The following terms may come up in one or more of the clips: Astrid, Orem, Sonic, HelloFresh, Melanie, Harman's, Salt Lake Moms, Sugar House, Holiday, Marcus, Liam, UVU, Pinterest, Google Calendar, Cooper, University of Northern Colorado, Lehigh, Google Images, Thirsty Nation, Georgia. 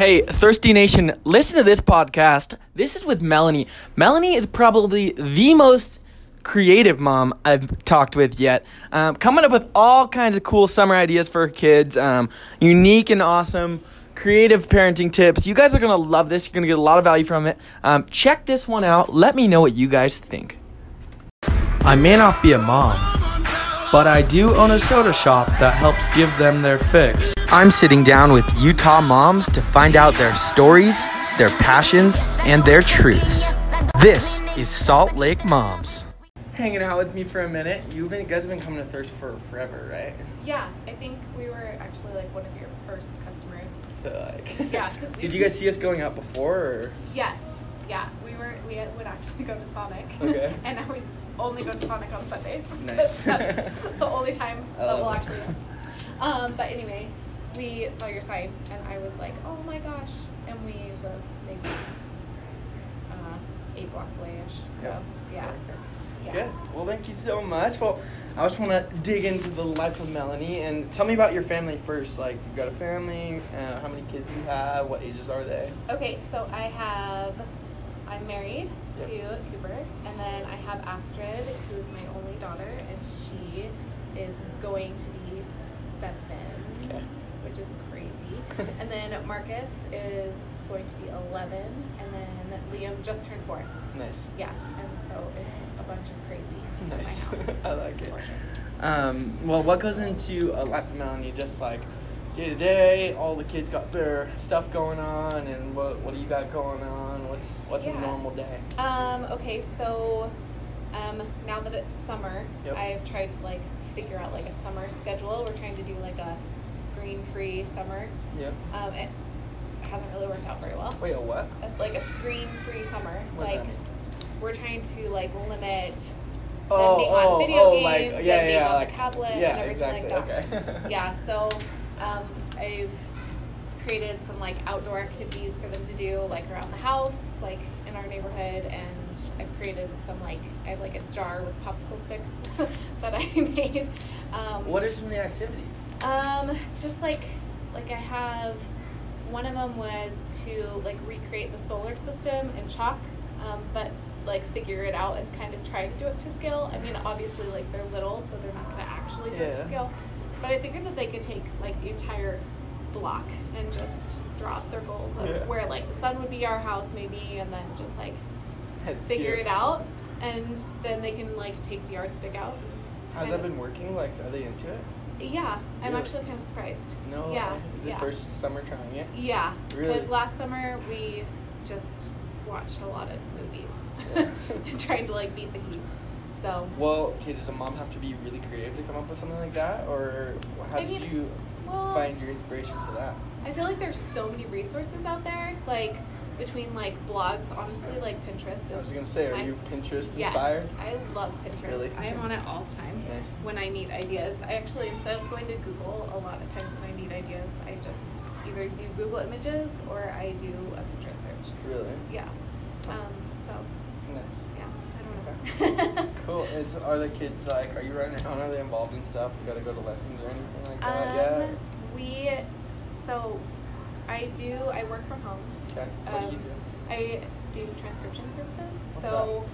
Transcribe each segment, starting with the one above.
Hey, Thirsty Nation, listen to this podcast. This is with Melanie. Melanie is probably the most creative mom I've talked with yet. Coming up with all kinds of cool summer ideas for kids, unique and awesome creative parenting tips. You guys are going to love this. You're going to get a lot of value from it. Check this one out. Let me know what you guys think. I may not be a mom, but I do own a soda shop that helps give them their fix. I'm sitting down with Utah moms to find out their stories, their passions, and their truths. This is Salt Lake Moms. Hanging out with me for a minute. You guys have been coming to Thirst for forever, right? Yeah, I think we were actually like one of your first customers. Yeah. Did you guys see us going out before? Or? Yes. Yeah, we would actually go to Sonic. Okay. And now we only go to Sonic on Sundays. Nice. That's the only time that we'll actually go. But anyway, we saw your sign, and I was like, oh my gosh. And we live maybe 8 blocks away-ish. So, yeah. Yeah. Good. Well, thank you so much. Well, I just want to dig into the life of Melanie, and tell me about your family first. Like, you've got a family, how many kids you have, what ages are they? Okay, so I'm married to Cooper, and then I have Astrid, who is my only daughter, and she is going to be 7, which is crazy. And then Marcus is going to be 11, and then Liam just turned 4. Nice. Yeah, and so it's a bunch of crazy. Nice. I like it. Well, what goes into a life of Melanie, just like day to day, all the kids got their stuff going on, and what do you got going on? What's a normal day? Okay, so now that it's summer, I've tried to like figure out like a summer schedule. We're trying to do like a screen-free summer. Yeah. It hasn't really worked out very well. Wait, a what? Like a screen-free summer. What's like that? We're trying to like limit them being on video games, and being on the tablet, and everything like that. Okay. Yeah. So. I've created some like outdoor activities for them to do like around the house, like in our neighborhood, and I've created some like, I have like a jar with popsicle sticks that I made. What are some of the activities? Just like I have, one of them was to like recreate the solar system in chalk, but like figure it out and kind of try to do it to scale. I mean, obviously like they're little, so they're not going to actually do it to scale. But I figured that they could take like the entire block and just draw circles of where like the sun would be our house maybe, and then just like figure it out, and then they can like take the yardstick out. How's that been working? Like, are they into it? Yeah, I'm actually kind of surprised. No, is it first summer trying it? Yeah, really. Because last summer we just watched a lot of movies, trying to like beat the heat. So. Well, okay, does a mom have to be really creative to come up with something like that? Or how did you find your inspiration for that? I feel like there's so many resources out there, like between like blogs, honestly, like Pinterest. I was going to say, are you Pinterest inspired? Yes, I love Pinterest. Really? I am on it all the time when I need ideas. I actually, instead of going to Google, a lot of times when I need ideas, I just either do Google Images or I do a Pinterest search. Really? Yeah. So. Nice. Yeah. Cool. And so are the kids like, are you running around? Are they involved in stuff? You got to go to lessons or anything like that? I work from home. Okay. What do you do? I do transcription services.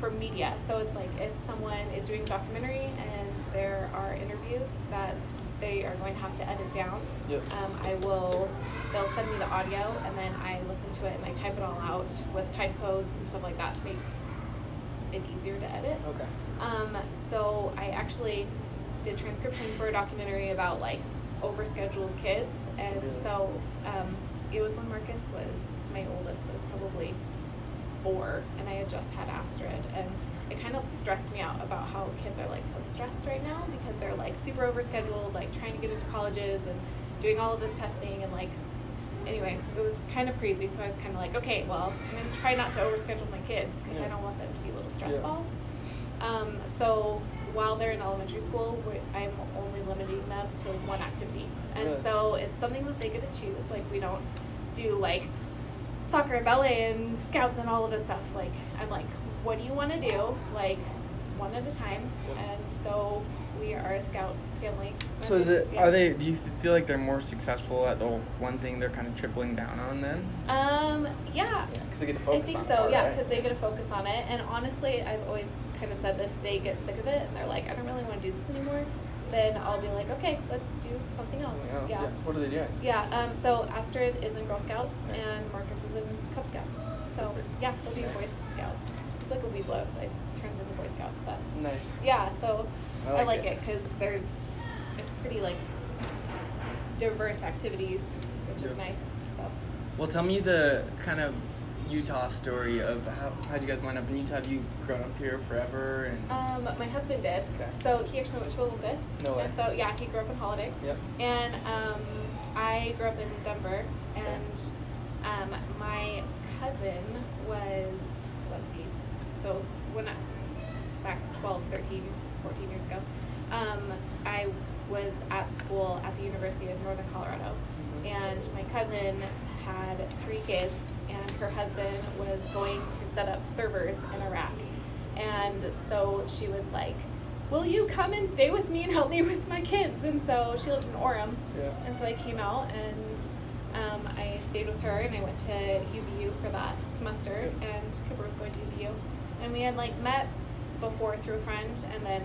For media. So it's like if someone is doing a documentary and there are interviews that they are going to have to edit down. Yep. They'll send me the audio, and then I listen to it and I type it all out with type codes and stuff like that to make it easier to edit. Okay. So I actually did transcription for a documentary about like overscheduled kids, and so it was when Marcus was, my oldest was probably 4, and I had just had Astrid, and it kind of stressed me out about how kids are like so stressed right now because they're like super overscheduled, like trying to get into colleges and doing all of this testing, and like anyway, it was kind of crazy. So I was kind of like, okay, well, I'm going to try not to overschedule my kids because I don't want them to be little stress balls. So while they're in elementary school, I'm only limiting them to one activity. And so it's something that they get to choose. Like, we don't do like soccer and ballet and scouts and all of this stuff. Like, I'm like, what do you want to do? Like, one at a time. And so We are a Scout family. So is it? Yeah. Are they? Do you feel like they're more successful at the one thing they're kind of tripling down on then? Yeah. Because they get to focus. I think on so. It, yeah, because right? They get to focus on it. And honestly, I've always kind of said if they get sick of it and they're like, I don't really want to do this anymore, then I'll be like, okay, let's do something else. Yeah. So what are they doing? Yeah. So Astrid is in Girl Scouts and Marcus is in Cub Scouts. So yeah, they'll be Boy Scouts. It's like a Weeblo, so it turns into Boy Scouts, but yeah, so I like it because it's pretty like diverse activities, which is nice. So well, tell me the kind of Utah story of how'd you guys line up in Utah? Have you grown up here forever? And my husband did. Okay. So he actually went to Olympus. No way. And so yeah, he grew up in Holiday. Yep. And I grew up in Denver, and my cousin was so when back 12, 13, 14 years ago, I was at school at the University of Northern Colorado, and my cousin had 3 kids, and her husband was going to set up servers in Iraq, and so she was like, will you come and stay with me and help me with my kids? And so she lived in Orem, and so I came out, and I stayed with her, and I went to UVU for that semester, and Cooper was going to UVU. And we had like met before through a friend, and then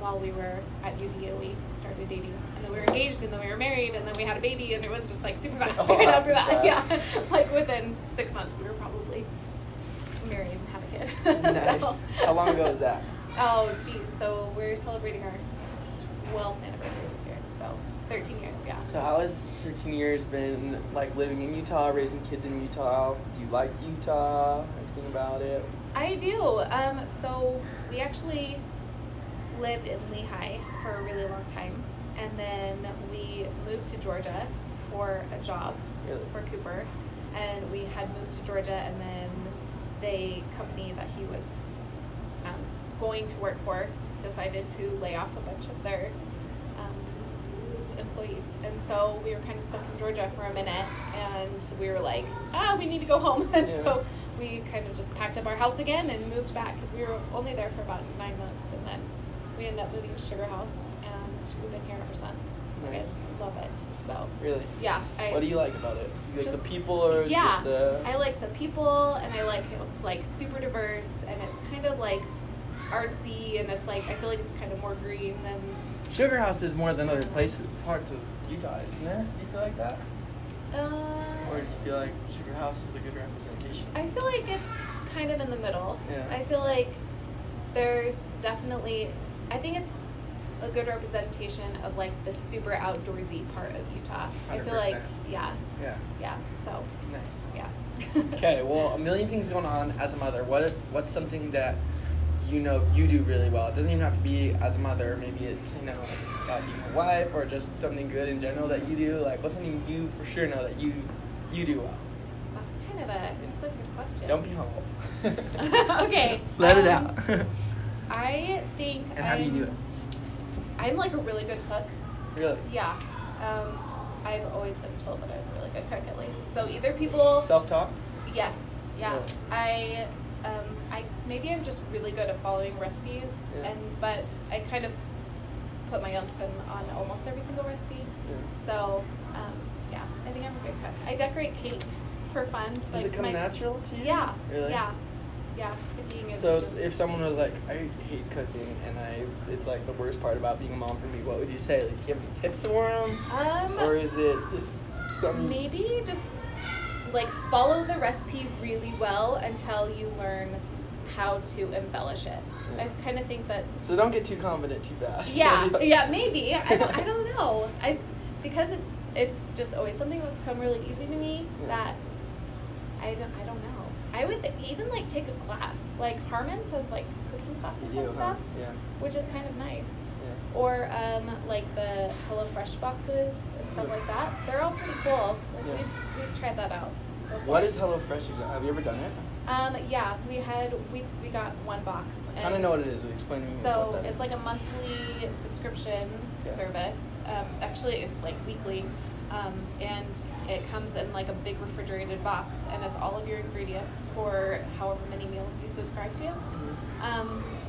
while we were at UVU, we started dating, and then we were engaged, and then we were married, and then we had a baby, and it was just like super fast right after that. Yeah, like within 6 months, we were probably married and had a kid. Nice. How long ago was that? Oh, geez. So we're celebrating our 12th anniversary this year, so 13 years, yeah. So how has 13 years been like living in Utah, raising kids in Utah? Do you like Utah? Anything about it? I do. So we actually lived in Lehigh for a really long time, and then we moved to Georgia for a job for Cooper, and we had moved to Georgia, and then the company that he was going to work for decided to lay off a bunch of their employees, and so we were kind of stuck in Georgia for a minute, and we were like, we need to go home. And so we kind of just packed up our house again and moved back. We were only there for about 9 months, and then we ended up moving to Sugar House, and we've been here ever since. Nice. I love it. So really? Yeah. What do you like about it? You like the people, or just the... I like the people, and I like it's like super diverse, and it's kind of like artsy, and it's like I feel like it's kind of more green than Sugar House is more than other places, parts of Utah, isn't it? Do you feel like that? Or do you feel like Sugar House is a good representation? I feel like it's kind of in the middle. Yeah. I feel like there's definitely, I think it's a good representation of like the super outdoorsy part of Utah. 100%. I feel like yeah. So nice. Yeah. Okay, well, a million things going on as a mother. What's something that you do really well? It doesn't even have to be as a mother. Maybe it's, about being a wife, or just something good in general that you do. Like, what's something you for sure know that you do well? That's kind of that's a good question. Don't be humble. Okay. Let it out. I think how do you do it? I'm like a really good cook. Really? Yeah. I've always been told that I was a really good cook, at least. So either people... Self-taught? Yes. Yeah. Really? I'm just really good at following recipes, but I kind of put my own spin on almost every single recipe. Yeah. So, I think I'm a good cook. I decorate cakes for fun. Does it come natural to you? Yeah. Really? Yeah. Cooking is. So if someone was like, I hate cooking, and it's like the worst part about being a mom for me, what would you say? Like, do you have any tips for them? Or is it just something? Maybe just like follow the recipe really well until you learn how to embellish it. Yeah. I kind of think that... So don't get too confident too fast. Yeah, maybe. I don't know. Because it's just always something that's come really easy to me that I don't know. I would even like take a class. Like Harman's has like cooking classes and stuff, which is kind of nice. Yeah. Or like the HelloFresh boxes and stuff like that. They're all pretty cool. Like we've tried that out before. What is HelloFresh? Have you ever done it? We got one box. I kind of know what it is. Explain to me. So it's like a monthly subscription service. Actually, it's like weekly, And it comes in like a big refrigerated box, and it's all of your ingredients for however many meals you subscribe to.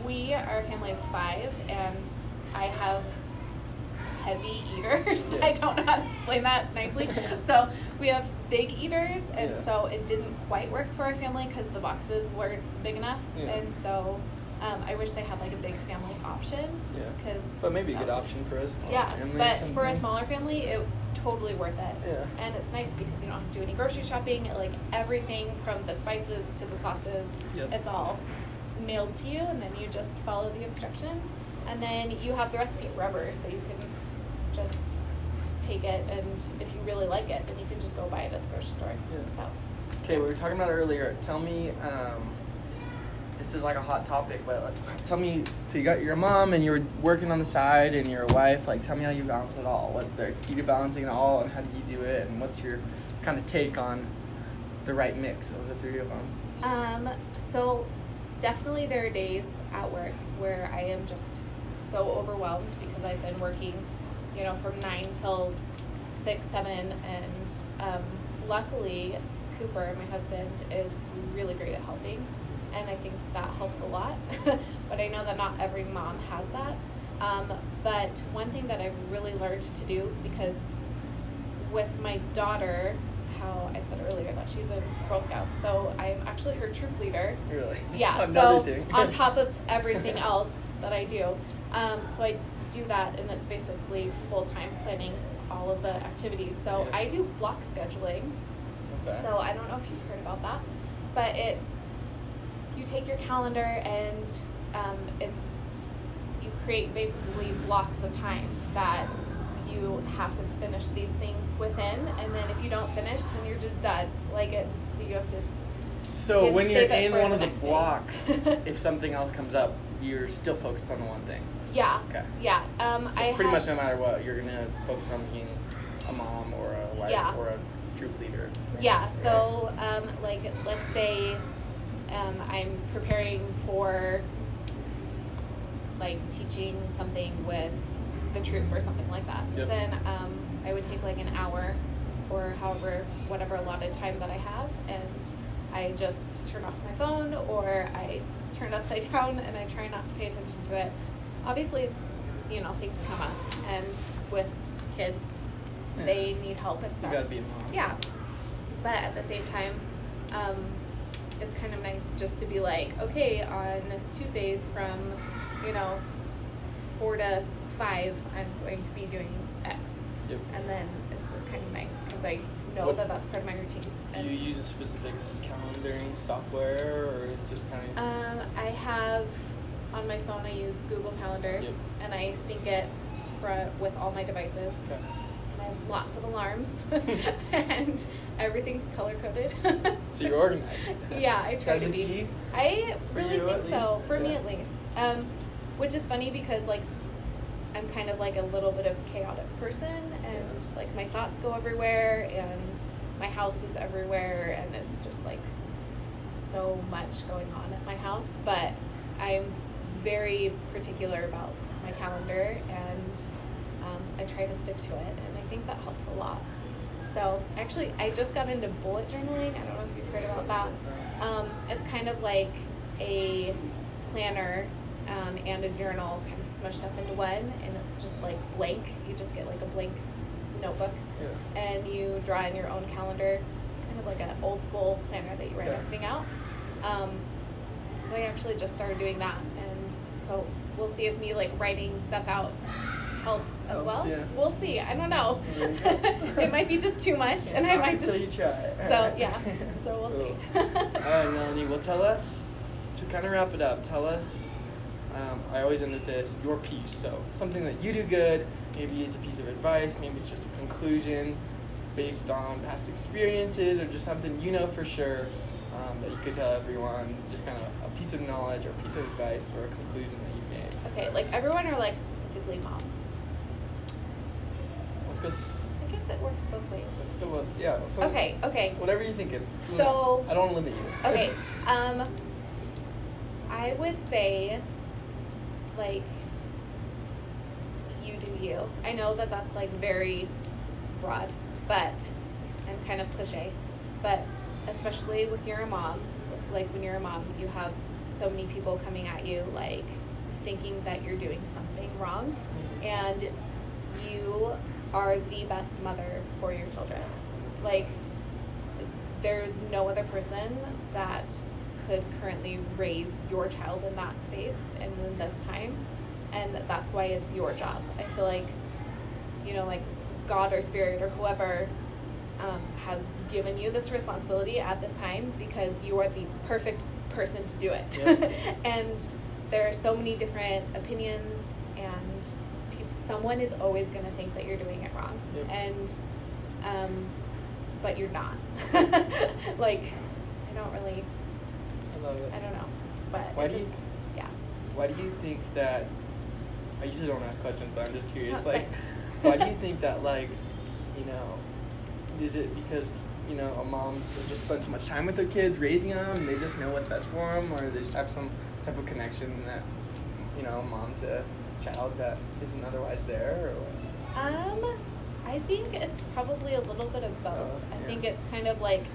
We are a family of 5, and I have heavy eaters. I don't know how to explain that nicely. So we have big eaters, and so it didn't quite work for our family because the boxes weren't big enough, and so I wish they had like a big family option. But maybe a good option for us. But for a smaller family, it's totally worth it. And it's nice because you don't have to do any grocery shopping. Like everything from the spices to the sauces, it's all mailed to you, and then you just follow the instruction, and then you have the recipe forever, so you can just take it, and if you really like it, then you can just go buy it at the grocery store. So, okay, we were talking about earlier. Tell me, this is like a hot topic, but like, tell me, so you got your mom and you were working on the side and your wife, like tell me how you balance it all. What's their key to balancing it all, and how do you do it, and what's your kind of take on the right mix of the three of them? So definitely there are days at work where I am just so overwhelmed because I've been working, you know, from 9 till 6, 7, and luckily Cooper, my husband, is really great at helping. And I think that helps a lot, but I know that not every mom has that. But one thing that I've really learned to do, because with my daughter, how I said earlier that she's in Girl Scouts, so I'm actually her troop leader. Really? Yeah, so on top of everything else that I do. So I do that, and it's basically full-time planning all of the activities. So I do block scheduling. So I don't know if you've heard about that, but it's, you take your calendar and it's, you create basically blocks of time that you have to finish these things within, and then if you don't finish, then you're just done. Like it's, you have to. So when you're in one of the blocks, if something else comes up, you're still focused on the one thing. Yeah. So I pretty much no matter what, you're gonna focus on being a mom or a wife or a troop leader. So like let's say. I'm preparing for like teaching something with the troop or something like that. Then I would take like an hour or however, whatever allotted time that I have, and I just turn off my phone or I turn it upside down and I try not to pay attention to it. Obviously, you know, things come up, and with kids, they need help and stuff. You gotta be a mom. But at the same time, it's kind of nice just to be like, okay, on Tuesdays from, you know, 4 to 5, I'm going to be doing X. And then it's just kind of nice because I know that that's part of my routine. Do you use a specific calendaring software, or it's just kind of? I have on my phone. I use Google Calendar, and I sync it with all my devices. I have lots of alarms, and everything's color-coded. So you're organized. I try to be. I really think so, for me at least. Which is funny because, like, I'm kind of like a little bit of a chaotic person, and like my thoughts go everywhere, and my house is everywhere, and it's just like so much going on at my house. But I'm very particular about my calendar, and I try to stick to it, and I think that helps a lot. So actually, I just got into bullet journaling. I don't know if you've heard about that. It's kind of like a planner and a journal kind of smushed up into one, and it's just like blank. You just get like a blank notebook, and you draw in your own calendar, kind of like an old school planner that you write everything out. So I actually just started doing that, and so we'll see if me like writing stuff out helps as well. We'll see. I don't know. It might be just too much, and I might just. You try. So so we'll see. All right, Melanie. Well, tell us to kind of wrap it up. Tell us. I always end with this. Your piece. So something that you do good. Maybe it's a piece of advice. Maybe it's just a conclusion based on past experiences, or just something you know for sure that you could tell everyone. Just kind of a piece of knowledge, or a piece of advice, or a conclusion that you made. Okay. Like everyone, or like specifically moms. Let's go. I guess it works both ways. Let's go with, so okay. Whatever you're thinking. So. I don't limit you. Okay. I would say, like, you do you. I know that that's, like, very broad. but I'm kind of cliche, but especially with you're a mom, like when you're a mom, you have so many people coming at you, like thinking that you're doing something wrong, and you are the best mother for your children. Like, there's no other person that could currently raise your child in that space and in this time, and that's why it's your job. I feel like, you know, like God or spirit or whoever has given you this responsibility at this time because you are the perfect person to do it. Yep. And there are so many different opinions, and someone is always going to think that you're doing it wrong. Yep. And but you're not. Like, I don't really, I love it. I don't know, but why do you, yeah, why do you think that, I usually don't ask questions, but I'm just curious, like, why do you think that, like, you know, is it because, you know, moms just spend so much time with their kids, raising them, and they just know what's best for them, or they just have some type of connection that, you know, mom to child that isn't otherwise there, or what? I think it's probably a little bit of both. I think it's kind of like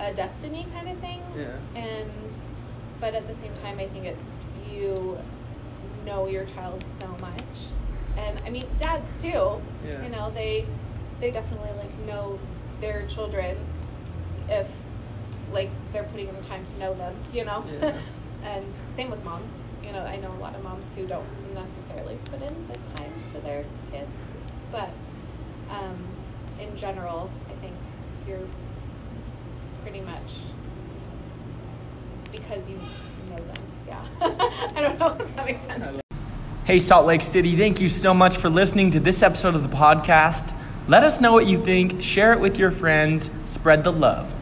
a destiny kind of thing. Yeah. And, but at the same time, I think it's, you know your child so much. And I mean, dads too, yeah. You know, they definitely like know their children if like they're putting in the time to know them, you know? Yeah. And same with moms, you know, I know a lot of moms who don't necessarily put in the time to their kids, but in general, I think you're pretty much, because you know them, yeah. I don't know if that makes sense. Hey, Salt Lake City, thank you so much for listening to this episode of the podcast. Let us know what you think, share it with your friends, spread the love.